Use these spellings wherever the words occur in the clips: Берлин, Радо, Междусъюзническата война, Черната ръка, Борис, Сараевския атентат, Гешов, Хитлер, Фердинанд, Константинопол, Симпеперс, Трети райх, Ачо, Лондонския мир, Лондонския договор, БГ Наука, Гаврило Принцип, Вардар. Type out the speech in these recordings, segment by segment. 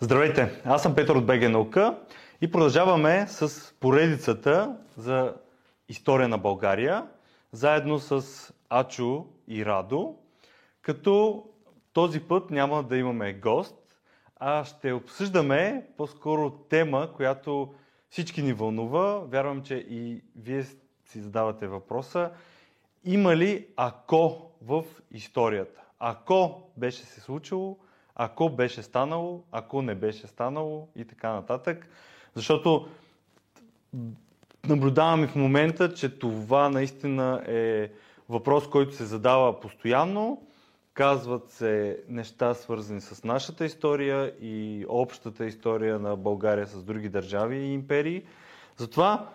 Здравейте, аз съм Петър от БГ Наука и продължаваме с поредицата за история на България, заедно с Ачо и Радо, като този път няма да имаме гост, а ще обсъждаме по-скоро тема, която всички ни вълнува. Вярвам, че и вие си задавате въпроса. Има ли ако в историята? Ако беше се случило, ако беше станало, ако не беше станало и така нататък. Защото наблюдаваме в момента, че това наистина е въпрос, който се задава постоянно. Казват се неща, свързани с нашата история и общата история на България с други държави и империи. Затова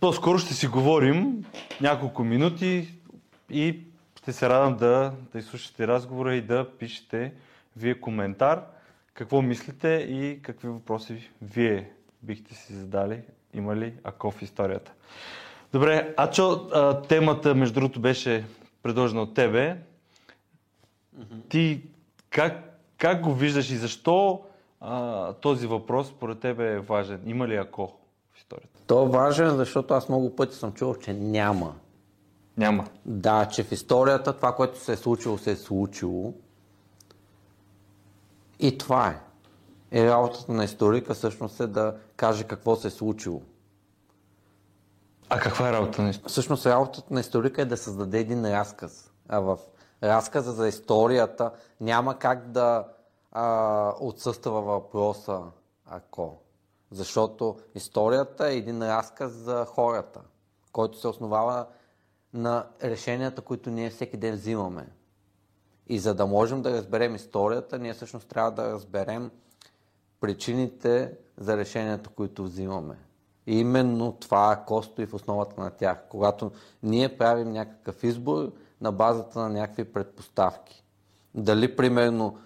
по-скоро ще си говорим няколко минути и ще се радвам да изслушате разговора и да пишете вие коментар. Какво мислите и какви въпроси вие бихте си задали, има ли ако в историята? Добре, Ачо, темата между другото беше предложена от тебе. Ти как го виждаш и защо този въпрос според тебе е важен? Има ли ако в историята? То е важен, защото аз много пъти съм чувал, че няма. Няма. Да, че в историята това, което се е случило, се е случило. И това е. И работата на историка всъщност е да каже какво се е случило. А каква е работата на историка? Всъщност работата на историка е да създаде един разказ. А в разказа за историята няма как да отсъства въпроса ако. Защото историята е един разказ за хората, който се основава на решенията, които ние всеки ден взимаме. И за да можем да разберем историята, ние всъщност трябва да разберем причините за решенията, които взимаме. И именно това ако стои в основата на тях. Когато ние правим някакъв избор на базата на някакви предпоставки. Дали, примерно,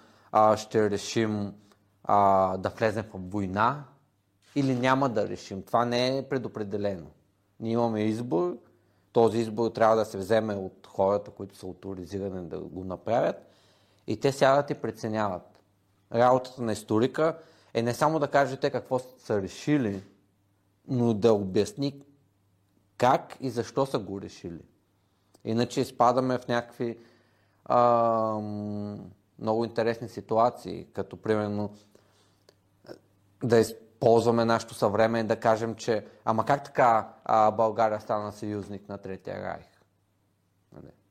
ще решим да влезем в война или няма да решим. Това не е предопределено. Ние имаме избор. Този избор трябва да се вземе от хората, които са авторизирани да го направят. И те сядат и преценяват. Работата на историка е не само да каже те какво са решили, но да обясни как и защо са го решили. Иначе изпадаме в някакви много интересни ситуации, като примерно да използваме нашето съвреме и да кажем, че ама как така България стана съюзник на Третия райх?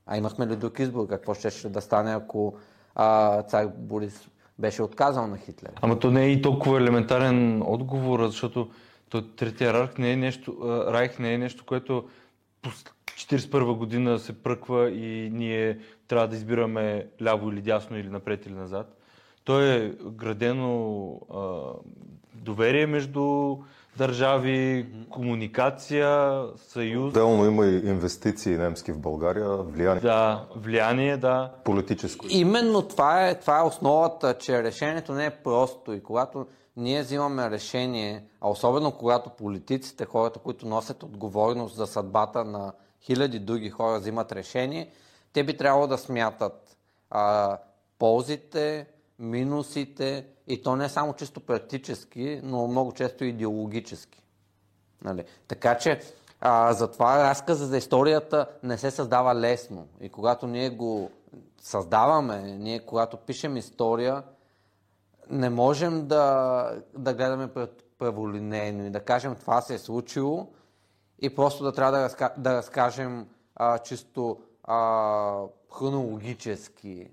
А имахме ли друг избор? Какво ще да стане, ако цар Борис беше отказал на Хитлер? Ама то не е и толкова елементарен отговор, защото Третия райх не е нещо, което 1941 година се пръква и ние трябва да избираме ляво или дясно, или напред или назад. То е градено доверие между държави, комуникация, съюз. Отделно има и инвестиции немски в България, влияние. Да, влияние, да. Политическо. Именно това е основата, че решението не е просто и когато ние взимаме решение, а особено когато политиците, хората, които носят отговорност за съдбата на хиляди други хора взимат решение, те би трябвало да смятат ползите, минусите и то не само чисто практически, но много често и идеологически. Нали? Така че затова разказа за историята не се създава лесно. И когато ние го създаваме, ние когато пишем история, не можем да гледаме праволинейно и да кажем това се е случило и просто да трябва да разкажем чисто хронологически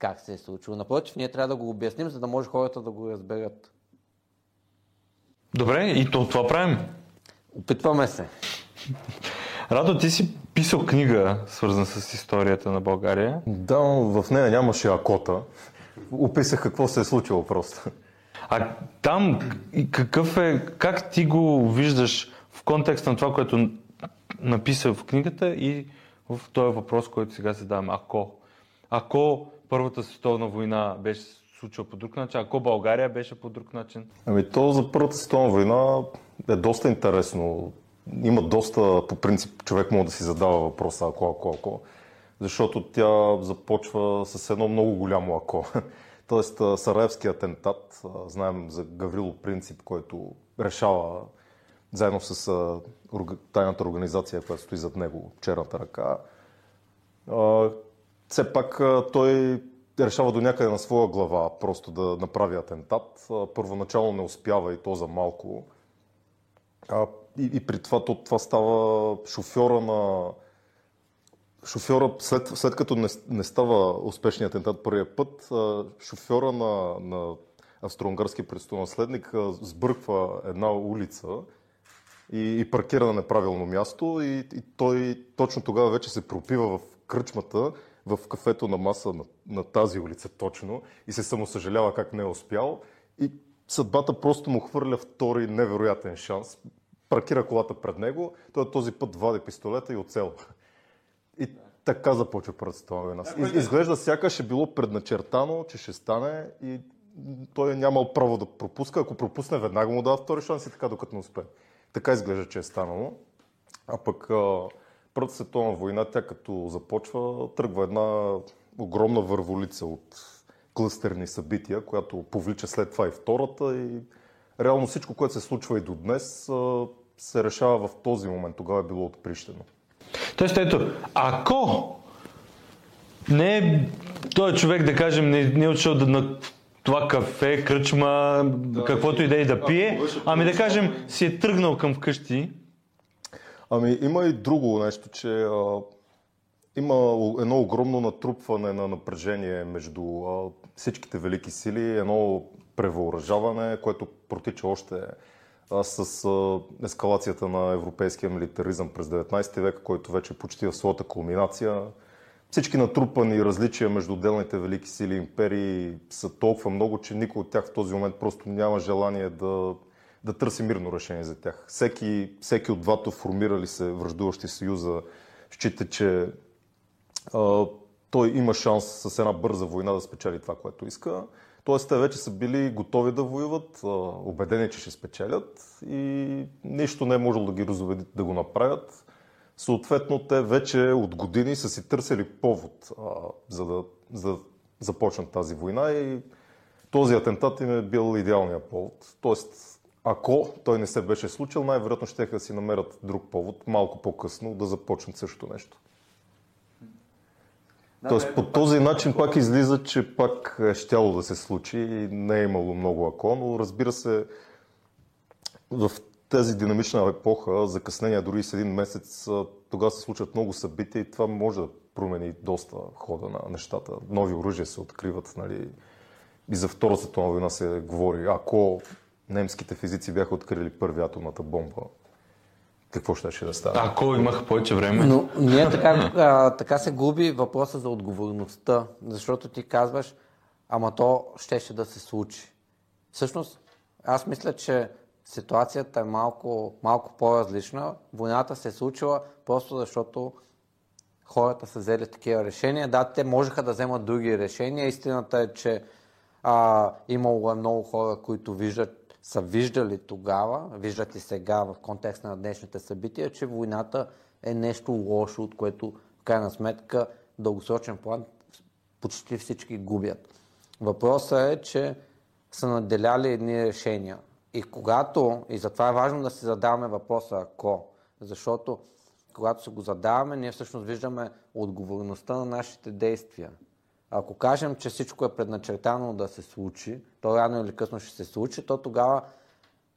как се е случило. Напротив, ние трябва да го обясним, за да може хората да го разберат. Добре, и това правим. Опитваме се. Радо, ти си писал книга, свързана с историята на България. Да, но в нея нямаше акота. Описах какво се е случило просто. А там как ти го виждаш в контекст на това, което написа в книгата и в този въпрос, който сега се даваме. Ако Първата световна война беше случила по друг начин, ако България беше по друг начин? То за Първата световна война е доста интересно. Има доста, по принцип, човек може да си задава въпроса ако. Защото тя започва с едно много голямо ако. Тоест, Сараевския атентат, знаем за Гаврило Принцип, който решава заедно с тайната организация, която стои зад него, Черната ръка. Все пак той решава до някъде на своя глава просто да направи атентат. Първоначално не успява и то за малко. И при това това става шофьора на... Шофьора, след като не става успешният атентат първия път, шофьора на австро-унгарски престолонаследник сбърква една улица и паркира на неправилно място и той точно тогава вече се пропива в кръчмата, в кафето на маса на тази улица точно и се самосъжалява как не е успял и съдбата просто му хвърля втори невероятен шанс. Паркира колата пред него, той този път вади пистолета и оцелва. И така започва предстояне нас. Изглежда сякаш е било предначертано, че ще стане и той нямал право да пропуска. Ако пропусне, веднага му дава втори шанс и така, докато не успее. Така изглежда, че е станало. А пък Първата световна война, тя като започва, тръгва една огромна върволица от клъстерни събития, която повлича след това и втората. И реално всичко, което се случва и до днес, се решава в този момент. Тогава е било отприщено. Тоест, ето, ако не е този човек, да кажем, не е отшел на това кафе, кръчма, да, каквото и да пие, ами да кажем, си е тръгнал към вкъщи. Ами има и друго нещо, че има едно огромно натрупване на напрежение между всичките велики сили, едно превъоръжаване, което протича още с ескалацията на европейския милитаризъм през 19 век, който вече почти в своята кулминация. Всички натрупани различия между отделните велики сили и империи са толкова много, че никой от тях в този момент просто няма желание да търси мирно решение за тях. Всеки от двата формирали се враждуващи съюза счита, че той има шанс с една бърза война да спечели това, което иска. Тоест, те вече са били готови да воюват, убедени, че ще спечелят и нищо не е можело да ги разубеди да го направят. Съответно, те вече от години са си търсили повод, за да започнат тази война и този атентат им е бил идеалният повод. Тоест, ако той не се беше случил, най-вероятно щеха да си намерят друг повод, малко по-късно, да започнат същото нещо. Тоест, по този начин пак излиза, че пак е щяло да се случи и не е имало много ако, но разбира се, в тази динамична епоха, закъснения дори с един месец, тогава се случват много събития и това може да промени доста хода на нещата. Нови оръжия се откриват, нали, и за Втората световна война се говори. Ако немските физици бяха открили първи атомната бомба, какво ще да стане? Ако имах повече време. Но ние така се губи въпроса за отговорността, защото ти казваш, ама то щеше да се случи. Всъщност, аз мисля, че ситуацията е малко по-различна. Войната се е случила просто защото хората са взели такива решения. Да, те можеха да вземат други решения. Истината е, че имало много хора, които са виждали тогава, виждат и сега в контекста на днешните събития, че войната е нещо лошо, от което в крайна сметка дългосрочен план почти всички губят. Въпросът е, че са наделяли едни решения. И затова е важно да си задаваме въпроса ако, защото когато се го задаваме, ние всъщност виждаме отговорността на нашите действия. Ако кажем, че всичко е предначертано да се случи, то рано или късно ще се случи, то тогава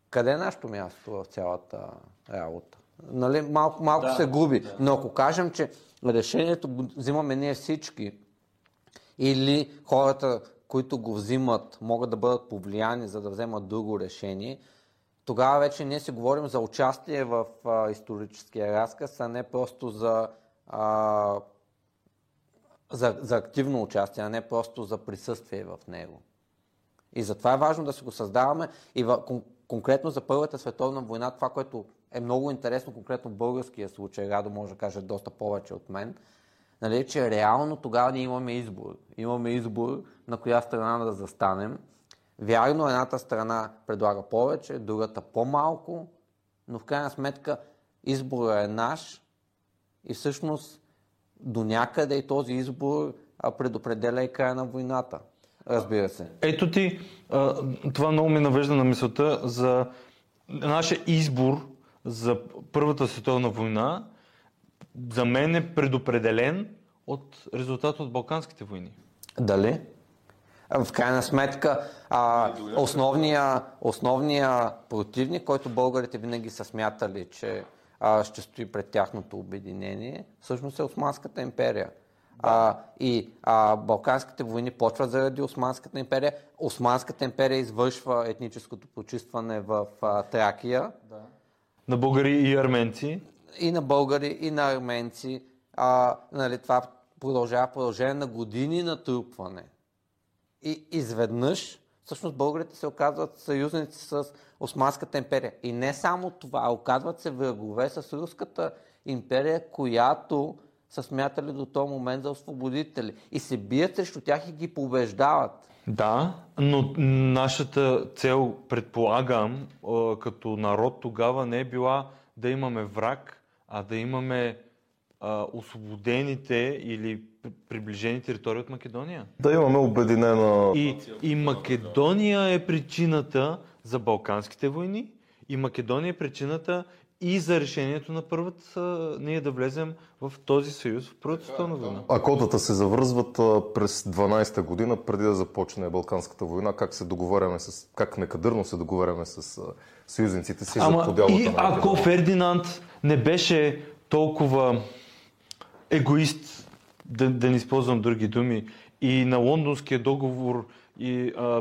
къде е нашето място в цялата работа? Нали? Малко се губи. Да. Но ако кажем, че решението го взимаме ние всички или хората, които го взимат, могат да бъдат повлияни, за да вземат друго решение, тогава вече ние си говорим за участие в историческия разказ, а не просто за активно участие, а не просто за присъствие в него. И затова е важно да се го създаваме и конкретно за Първата световна война, това, което е много интересно, конкретно българския случай, Радо може да каже доста повече от мен, нали, че реално тогава ние имаме избор. Имаме избор на коя страна да застанем. Вярно, едната страна предлага повече, другата по-малко, но в крайна сметка изборът е наш и всъщност до някъде и този избор предопределя и края на войната. Разбира се. Ето ти, това много ми навежда на мисълта за нашия избор за Първата световна война, за мен е предопределен от резултат от Балканските войни. Дали? В крайна сметка, основния противник, който българите винаги са смятали, че ще стои пред тяхното обединение, всъщност е Османската империя. Балканските войни почват заради Османската империя. Османската империя извършва етническото почистване в Тракия. Да. На българи и арменци. И на българи, и на арменци. Това продължава продължение на години натрупване. И изведнъж, всъщност, българите се оказват съюзници с Османската империя. И не само това, оказват се врагове с Руската империя, която са смятали до този момент за освободители. И се бият срещу тях и ги побеждават. Да, но нашата цел, предполагам, като народ тогава не е била да имаме враг, а да имаме освободените или приближени територии от Македония. Да имаме обединена... И Македония е причината за Балканските войни, и Македония е причината и за решението на първата ние да влезем в този съюз, в Първата световна война. А кодата се завързват през 12-та година, преди да започне Балканската война, как некадърно се договаряме с съюзниците си за подялата на Македония. Ако Фердинанд не беше толкова егоист, да не използвам други думи, и на Лондонския договор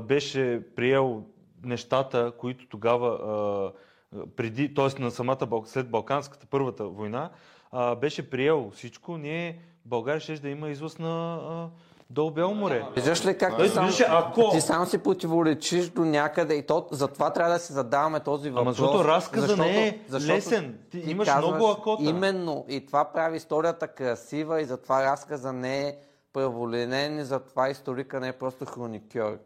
беше приел нещата, които тогава... след Балканската първата война, беше приел всичко, България ще да има излъз до Бяло море. Виждаш ли как ти само си противоречиш до някъде и затова трябва да си задаваме този въпрос. Защото разказът не е лесен. Ти имаш много акота. Именно. И това прави историята красива и затова разказът не е праволинен и затова историка не е просто хроникьор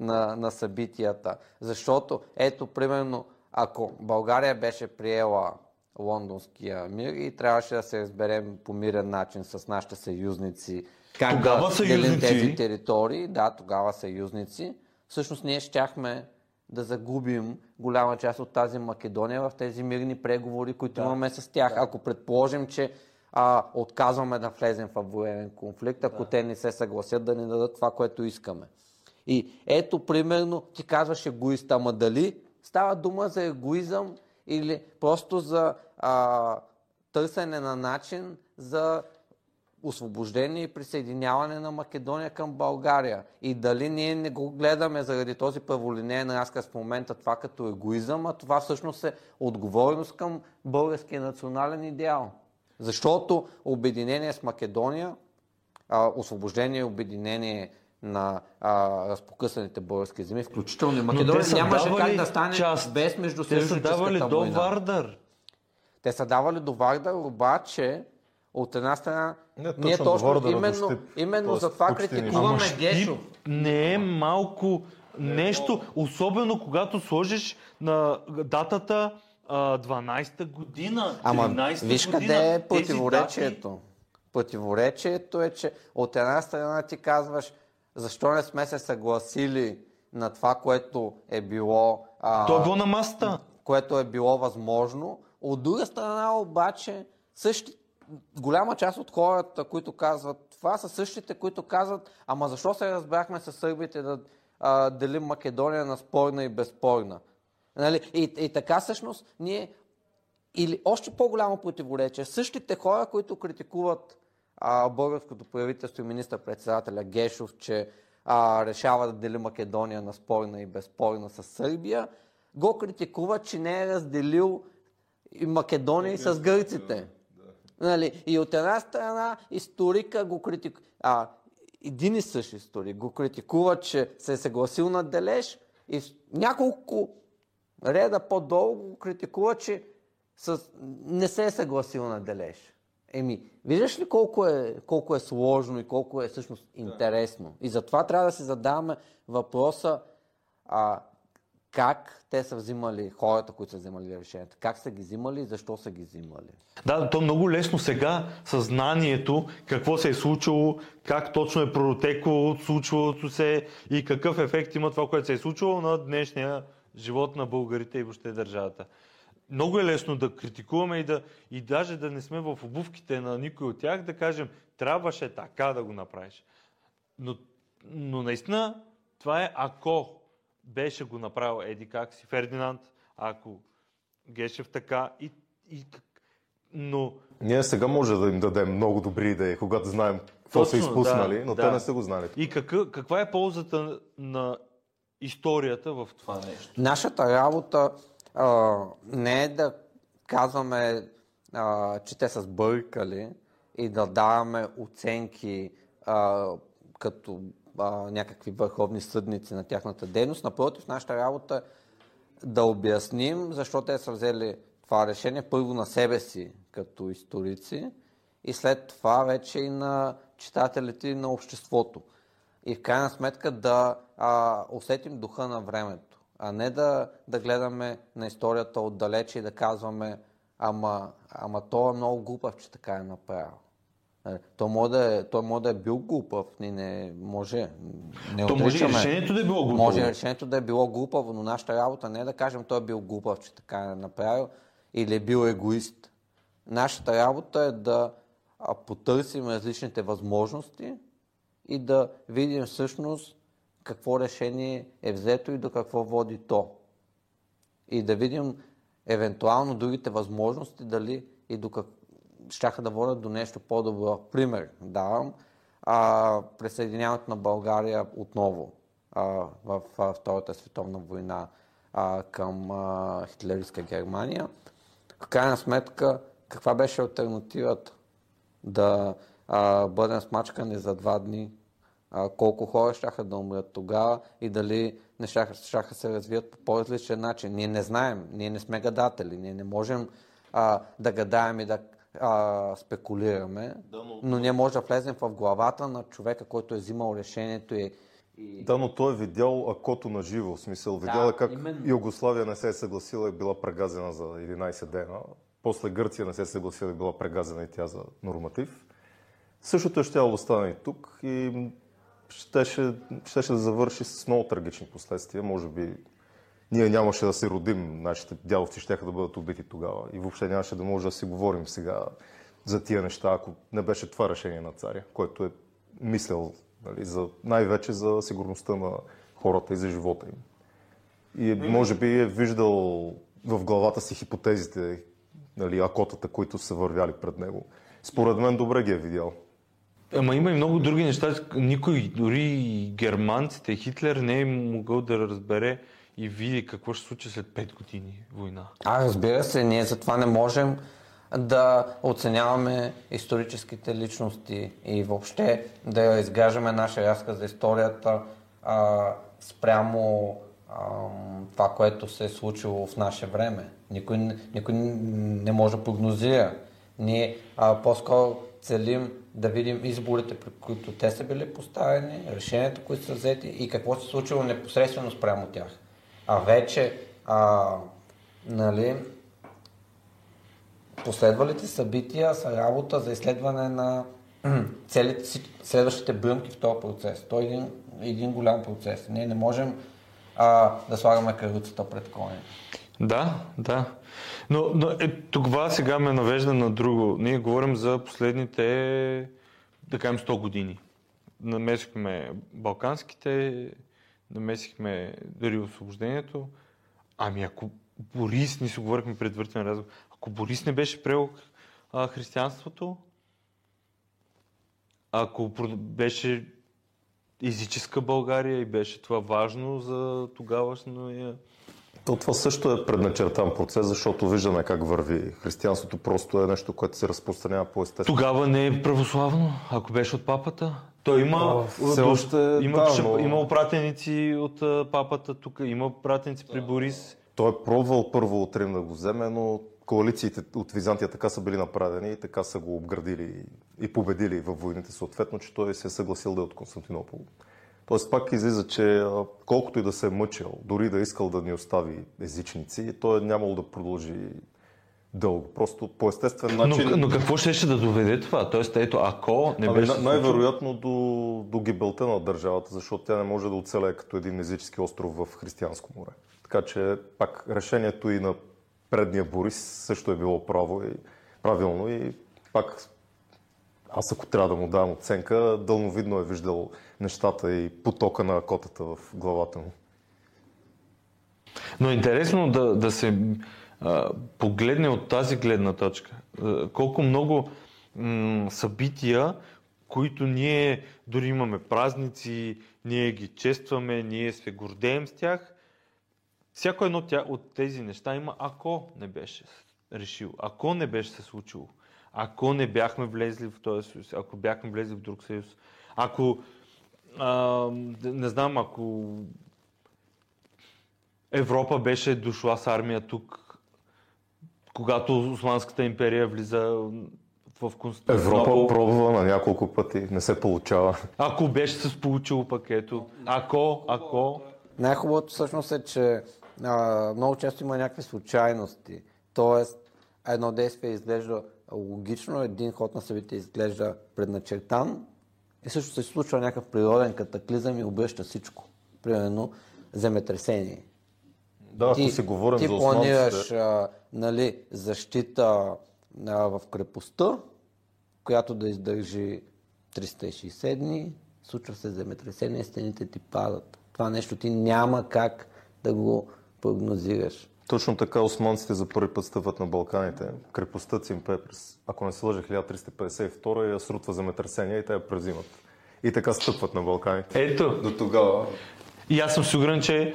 на събитията. Защото, ето, примерно, ако България беше приела Лондонския мир и трябваше да се разберем по мирен начин с нашите съюзници, как да делим тези територии, тогава съюзници, всъщност ние щяхме да загубим голяма част от тази Македония в тези мирни преговори, които имаме с тях. Ако предположим, че отказваме да влезем в военен конфликт, ако те не се съгласят да ни дадат това, което искаме. И ето, примерно, ти казваш егоист, ама дали става дума за егоизъм или просто за търсене на начин за освобождение и присъединяване на Македония към България? И дали ние не го гледаме заради този праволинеен разказ в момента това като егоизъм, а това всъщност е отговорност към българския национален идеал? Защото обединение с Македония, освобождение и обединение на разпокъсаните български земи, включително и Македония, нямаше как да стане без Междусъюзническата война. Те са давали до Вардар. Те са давали до Вардар, обаче от една страна... ние точно именно за това критикуваме Гешов. Не е малко нещо, особено когато сложиш на датата 12-та година, 13-та година. Виж къде е противоречието. Противоречието е, че от една страна ти казваш: защо не сме се съгласили на това, което е било... на масата. Което е било възможно. От друга страна обаче, голяма част от хората, които казват това, са същите, които казват: ама защо се разбрахме с сърбите да делим Македония на спорна и безспорна? Нали? И така всъщност ние... Или още по-голямо противоречие. Същите хора, които критикуват българското правителство и министър-председателя Гешов, че решава да дели Македония на спорна и безспорна с Сърбия, го критикува, че не е разделил и Македония и с гърците. Да. Нали? И от една страна историка го критикува, един и същ историк го критикува, че се е съгласил на дележ, и няколко реда по-долу го критикува, че не се е съгласил на дележ. Виждаш ли колко е сложно и колко е всъщност интересно? И затова трябва да си задаваме въпроса как те са взимали, хората, които са взимали решенията, как са ги взимали и защо са ги взимали. Да, то много лесно сега съзнанието, какво се е случило, как точно е протекло, случвалото се и какъв ефект има това, което се е случило на днешния живот на българите и въобще държавата. Много е лесно да критикуваме и даже да не сме в обувките на никой от тях, да кажем, трябваше така да го направиш. Но наистина това е ако беше го направил еди как си Фердинанд, ако Гешев така и но... Ние сега може да им дадем много добри идеи, когато знаем какво са изпуснали, да, но да. Те не са го знали. И каква е ползата на историята в това нещо? Нашата работа не е да казваме, че те са сбъркали и да даваме оценки като някакви върховни съдници на тяхната дейност. Напротив, нашата работа да обясним защо те са взели това решение първо на себе си като историци и след това вече и на читателите и на обществото. И в крайна сметка да усетим духа на времето, а не да гледаме на историята отдалече и да казваме ама той е много глупав, че така е направил. Той може да е бил глупав, не отричаме. Може и решението да е било глупаво. Може и решението да е било глупаво, но нашата работа не е да кажем той е бил глупав, че така е направил или е бил егоист. Нашата работа е да потърсим различните възможности и да видим всъщност какво решение е взето и до какво води то. И да видим евентуално другите възможности, дали и до какво щяха да водят до нещо по-добро. Пример давам, присъединяването на България отново в Втората световна война към хитлеристка Германия. В крайна сметка, каква беше алтернативата? Да бъдем смачкани за 2 дни, колко хора щяха да умрят тогава и дали не щяха се развият по по-различен начин. Ние не знаем, ние не сме гадатели, ние не можем да гадаем и да спекулираме, но ние може да влезем в главата на човека, който е взимал решението и... Да, но той е видял акото на живо, в смисъл. Видял как Югославия не се е съгласила и била прегазена за 11 дена. После Гърция не се е съгласила и била прегазена и тя за норматив. Същото ще остане и тук и щеше да завърши с много трагични последствия. Може би ние нямаше да се родим, нашите дядовци щяха да бъдат убити тогава и въобще нямаше да може да си говорим сега за тия неща, ако не беше това решение на царя, който е мислял, нали, най-вече за сигурността на хората и за живота им. И може би е виждал в главата си хипотезите, нали, акотата, които са вървяли пред него. Според мен добре ги е видял. Ама има и много други неща. Никой, дори германците, Хитлер не е могъл да разбере и види какво ще случи след 5 години война. Разбира се, ние затова не можем да оценяваме историческите личности и въобще да изграждаме наша разказ за историята спрямо това, което се е случило в наше време. Никой не може да прогнозира. Ние по-скоро целим да видим изборите, при които те са били поставени, решенията, които са взети и какво се е случило непосредствено спрямо тях. А вече, нали, последвалите събития са работа за изследване на целите си, следващите бръмки в този процес. Той е един голям процес. Ние не можем да слагаме каруцата пред коня. Да. Но това сега ме навежда на друго. Ние говорим за последните, да кажем, 100 години. Намесихме балканските, намесихме дори освобождението. Ами ако Борис, не си говорихме предвъртен разговор, ако Борис не беше приел християнството, ако беше езическа България и беше това важно за тогавашния... То това също е предначертан процес, защото виждаме как върви. Християнството просто е нещо, което се разпространява по естествено. Тогава не е православно, ако беше от папата. Той има има пратеници от папата тук, има пратеници при Борис. Той е пробвал първо от Рим да го вземе, но коалициите от Византия така са били направени и така са го обградили и победили във войните съответно, че той се е съгласил да е от Константинопол. Тоест пак излиза, че колкото и да се е мъчил, дори да искал да ни остави езичници, той е нямало да продължи дълго. Просто по естествен начин... Но какво ще да доведе това? Тоест, ето, ако не беше... Най-вероятно до гибелта на държавата, защото тя не може да оцелее като един езически остров в християнско море. Така че пак решението и на предния Борис също е било правилно и пак... Аз ако трябва да му давам оценка, дълновидно е виждал нещата и потока на котата в главата му. Но интересно да се погледне от тази гледна точка. Колко много събития, които ние дори имаме празници, ние ги честваме, ние се гордеем с тях. Всяко едно от тези неща има, ако не беше решил, ако не беше се случило. Ако не бяхме влезли в този съюз, ако бяхме влезли в друг съюз, ако, не знам, ако Европа беше дошла с армия тук, когато Османската империя влиза в Константинопол. Европа пробва на няколко пъти, не се получава. Ако беше се получило пакето, ако... Най-хубавото всъщност е, че много често има някакви случайности, т.е. едно действие изглежда логично, един ход на събитие изглежда предначертан и също се случва някакъв природен катаклизъм и обръща всичко. Примерно земетресение. Да, ако се говорим за основите... Ти планираш защита в крепостта, която да издържи 360 дни, случва се земетресение, стените ти падат. Това нещо ти няма как да го прогнозираш. Точно така османците за първи път стъпват на Балканите. Крепостта Симпеперс, ако не се лъжа, 1352 я срутва земетресение и те я презимат. И така стъпват на Балканите. Ето. До тогава. И аз съм сигурен, че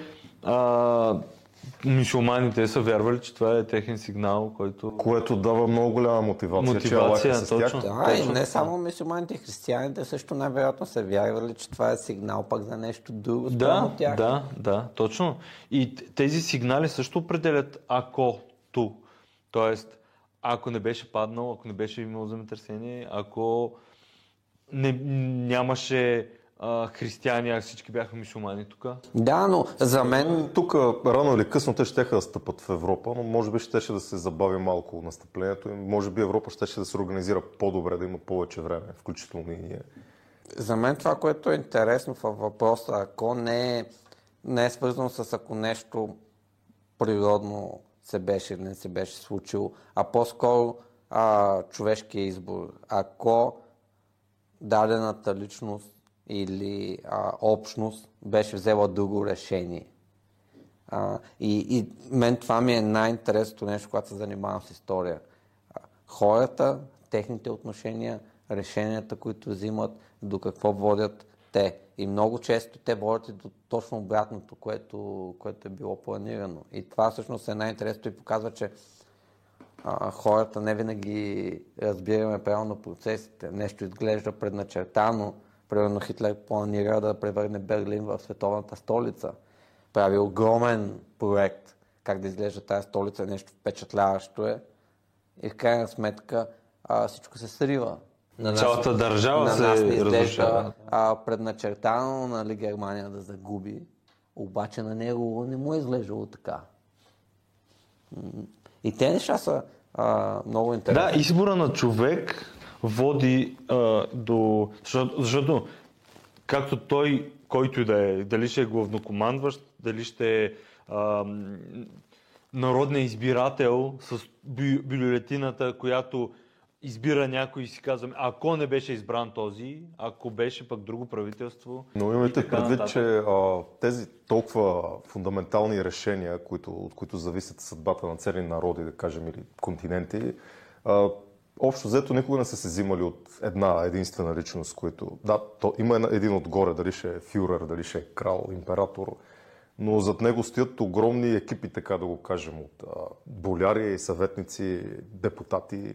мюсюлманите са вярвали, че това е техен сигнал, който... Което дава много голяма мотивация с тях. Да, и не само мюсюлманите, християните също най-вероятно са вярвали, че това е сигнал пък за нещо друго. Да, тях. Да, точно. И тези сигнали също определят ако. Тоест, ако не беше паднал, ако не беше имало земетресение, ако нямаше... християни, а всички бяха мюсюлмани тук. Да, но за мен... Тук рано или късно те щеха да стъпат в Европа, но може би щеше да се забави малко настъплението и може би Европа щеше да се организира по-добре, да има повече време, включително и ние. За мен това, което е интересно във въпроса, ако не е свързано с ако нещо природно се беше или не се беше случило, а по-скоро човешкия избор. Ако дадената личност или общност беше взела друго решение. И мен това ми е най-интересното нещо, когато се занимавам с история. Хората, техните отношения, решенията, които взимат, до какво водят те. И много често те водят до точно обратното, което е било планирано. И това всъщност е най-интересното и показва, че хората не винаги разбираме правилно процесите. Нещо изглежда предначертано. Примерно Хитлер планира да превърне Берлин в световната столица. Прави огромен проект как да изглежда тази столица, нещо впечатляващо е. И в крайна сметка всичко се срива. Цялата държава се разрушава. Предначертано нали Германия да загуби, обаче на него не му е изглеждало така. И те неща са много интересни. Да, избора на човек води до... Защото, както той, който и да е, дали ще е главнокомандващ, дали ще е народния избирател с бюлетината, която избира някой и си казваме, ако не беше избран този, ако беше пък друго правителство... Но имайте предвид, че тези толкова фундаментални решения, от които зависят съдбата на цели народи, да кажем, или континенти, общо взето никога не са се взимали от една единствена личност, която... Да, то има един отгоре, дали ще е фюрер, дали ще е крал, император, но зад него стоят огромни екипи, така да го кажем, от боляри, съветници, депутати,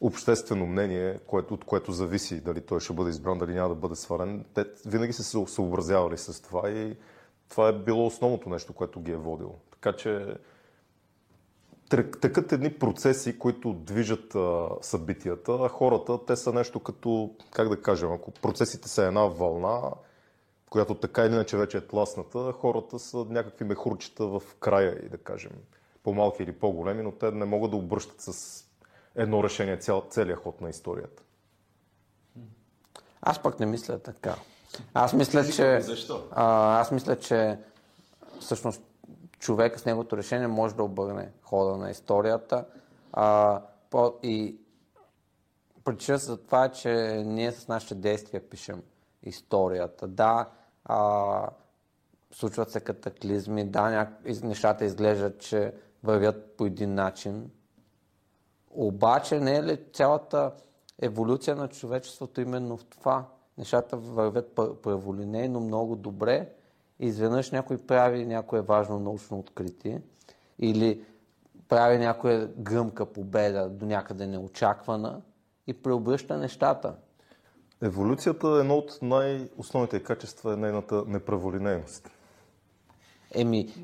обществено мнение, от което зависи дали той ще бъде избран, дали няма да бъде свален. Те винаги са се съобразявали с това и това е било основното нещо, което ги е водило. Така че... Тъкат едни процеси, които движат събитията, а хората, те са нещо като, как да кажем, ако процесите са една вълна, която така или иначе вече е тласната, хората са някакви мехурчета в края и да кажем по-малки или по-големи, но те не могат да обръщат с едно решение целия ход на историята. Аз пък не мисля така. Аз мисля, че всъщност човек с неговото решение може да обърне хода на историята. И причина за това е, че ние с нашите действия пишем историята. Да, случват се катаклизми, да, нещата изглеждат, че вървят по един начин. Обаче не е ли цялата еволюция на човечеството именно в това? Нещата вървят преволинейно много добре и изведнъж някой прави някое важно научно откритие или прави някоя гръмка победа, до някъде неочаквана и преобръща нещата. Еволюцията е едно от най-основните качества е нейната непреволинейност.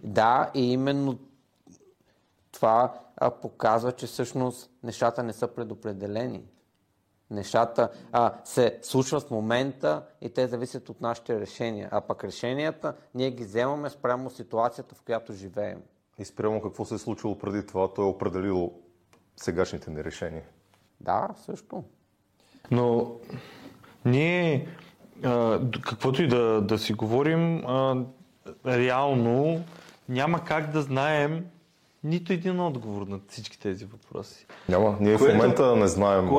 Да, и именно това показва, че всъщност нещата не са предопределени. Нещата се случват в момента и те зависят от нашите решения. А пък решенията ние ги вземаме спрямо ситуацията, в която живеем. И спрямо какво се е случило преди това, то е определило сегашните ни решения. Да, също. Но ние, каквото и да си говорим, реално няма как да знаем нито един отговор на всички тези въпроси. Няма, ние в момента не знаем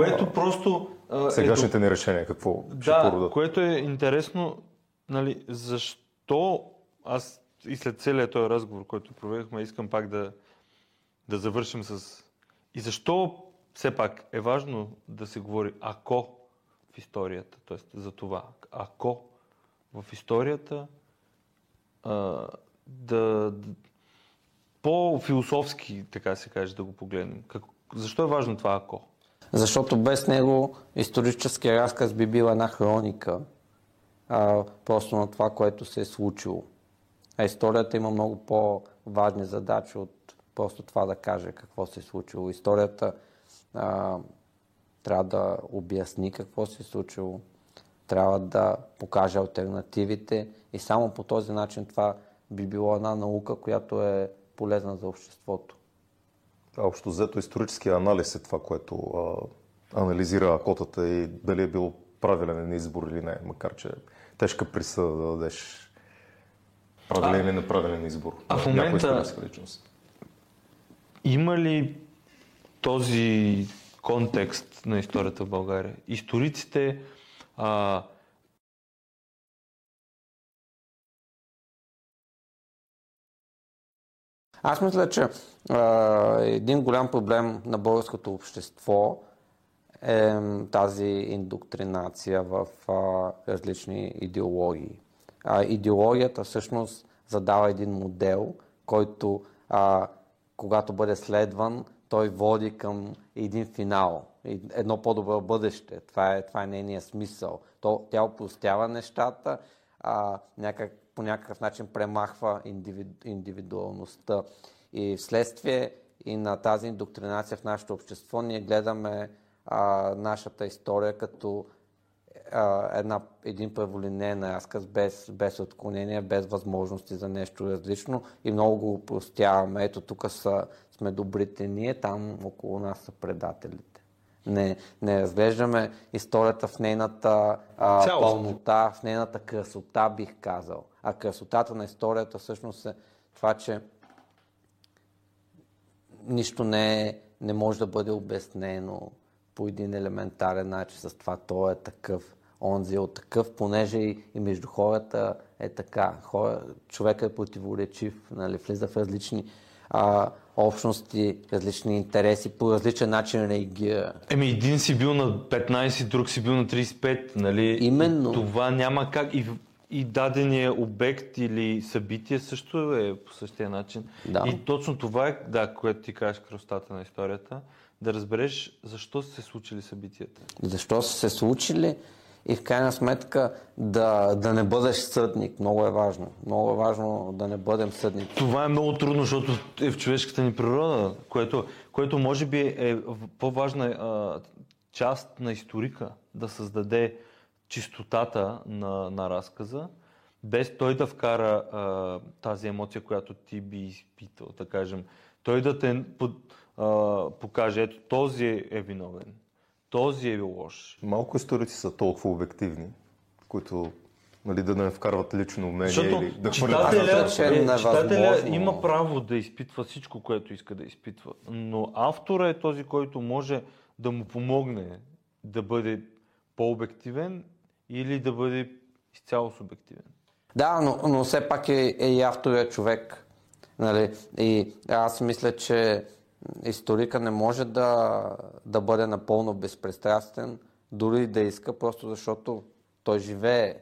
сегашните ни решения, какво ще породат. Да, което е интересно, нали, защо аз и след целия този разговор, който проведохме, искам пак да завършим с... И защо все пак е важно да се говори ако в историята, т.е. за това, ако в историята по-философски, така се каже, да го погледнем. Защо е важно това ако? Защото без него историческия разказ би бил една хроника просто на това, което се е случило. А историята има много по-важни задачи от просто това да каже какво се е случило. Историята трябва да обясни какво се е случило, трябва да покаже алтернативите и само по този начин това би било една наука, която е полезна за обществото. Общо взето историческия анализ е това, което анализира акотата и дали е бил правилен избор или не, макар че тежка присъда да дадеш правилен или неправилен избор. В момента има ли този контекст на историята в България? Историците Аз мисля, че един голям проблем на българското общество е тази индоктринация в различни идеологии. Идеологията всъщност задава един модел, който когато бъде следван, той води към един финал, едно по-добро бъдеще. Това е нейният смисъл. Тя опростява нещата, по някакъв начин премахва индивидуалността. И вследствие и на тази индоктринация в нашето общество, ние гледаме нашата история като един преволинеен разказ, без отклонения, без възможности за нещо различно и много го упростяваме. Ето тук сме добрите ние, там около нас са предателите. Не разглеждаме историята в нейната пълнота, в нейната красота, бих казал. А красотата на историята всъщност е това, че нищо не може да бъде обяснено по един елементарен начин с това. Той е такъв, онзи е такъв, понеже и между хората е така. Човекът е противоречив, нали, влиза в различни общности, различни интереси, по различен начин реагира. Един си бил на 15, друг си бил на 35, нали? Именно. Това няма как. И даденият обект или събитие също е по същия начин. Да. И точно това е, което ти кажеш, красотата на историята, да разбереш защо са се случили събитията. Защо са се случили и в крайна сметка да не бъдеш съдник. Много е важно. Много е важно да не бъдем съдник. Това е много трудно, защото е в човешката ни природа, което може би е по-важна част на историка, да създаде чистотата на разказа, без той да вкара тази емоция, която ти би изпитал, да кажем, той да те покаже, ето този е виновен, този е лош. Малко историци са толкова обективни, които нали, да не вкарват лично мнение. Защото или да читателя има право да изпитва всичко, което иска да изпитва, но автора е този, който може да му помогне да бъде по-обективен или да бъде изцяло субективен. Да, но все пак е и автория човек. Нали? И аз мисля, че историка не може да бъде напълно безпристрастен, дори да иска, просто защото той живее,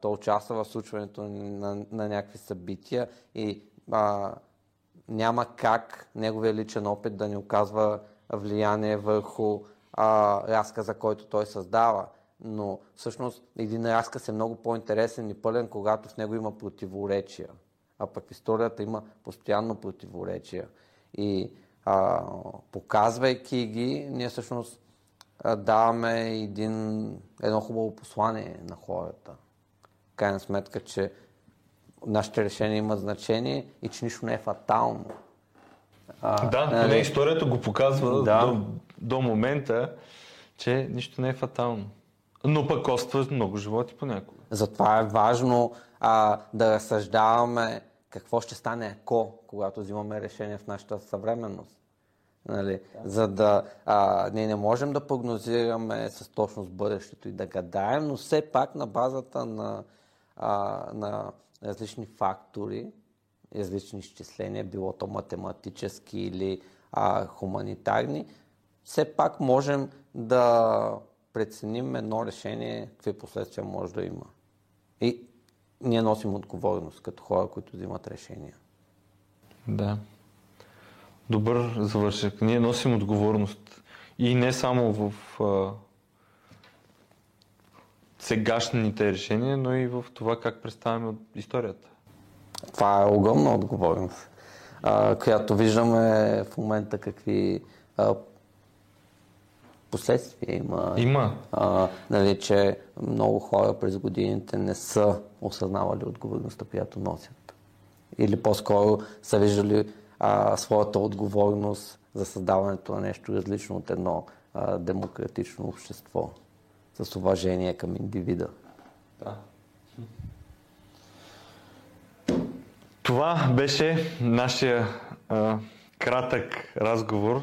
той участва в случването на някакви събития и няма как неговия личен опит да ни оказва влияние върху разказа, който той създава. Но всъщност един разказ е много по-интересен и пълен, когато в него има противоречия. А пък в историята има постоянно противоречия. И показвайки ги, ние всъщност даваме едно хубаво послание на хората. В крайна сметка, че нашите решения имат значение и че нищо не е фатално. Историята го показва до момента, че нищо не е фатално. Но пък коства много животи понякога. Затова е важно да разсъждаваме какво ще стане когато взимаме решение в нашата съвременност. Нали? За да ние не можем да прогнозираме с точност бъдещето и да гадаем, но все пак на базата на различни фактори, различни изчисления, било то математически или хуманитарни, все пак можем да преценим едно решение, какви последствия може да има. И ние носим отговорност като хора, които взимат решения. Да. Добър завършек. Ние носим отговорност. И не само в сегашните решения, но и в това как представяме историята. Това е огромна отговорност, която виждаме в момента какви последствия има. Нали, че много хора през годините не са осъзнавали отговорността, която носят. Или по-скоро са виждали своята отговорност за създаването на нещо различно от едно демократично общество с уважение към индивида. Да. Това беше нашия кратък разговор,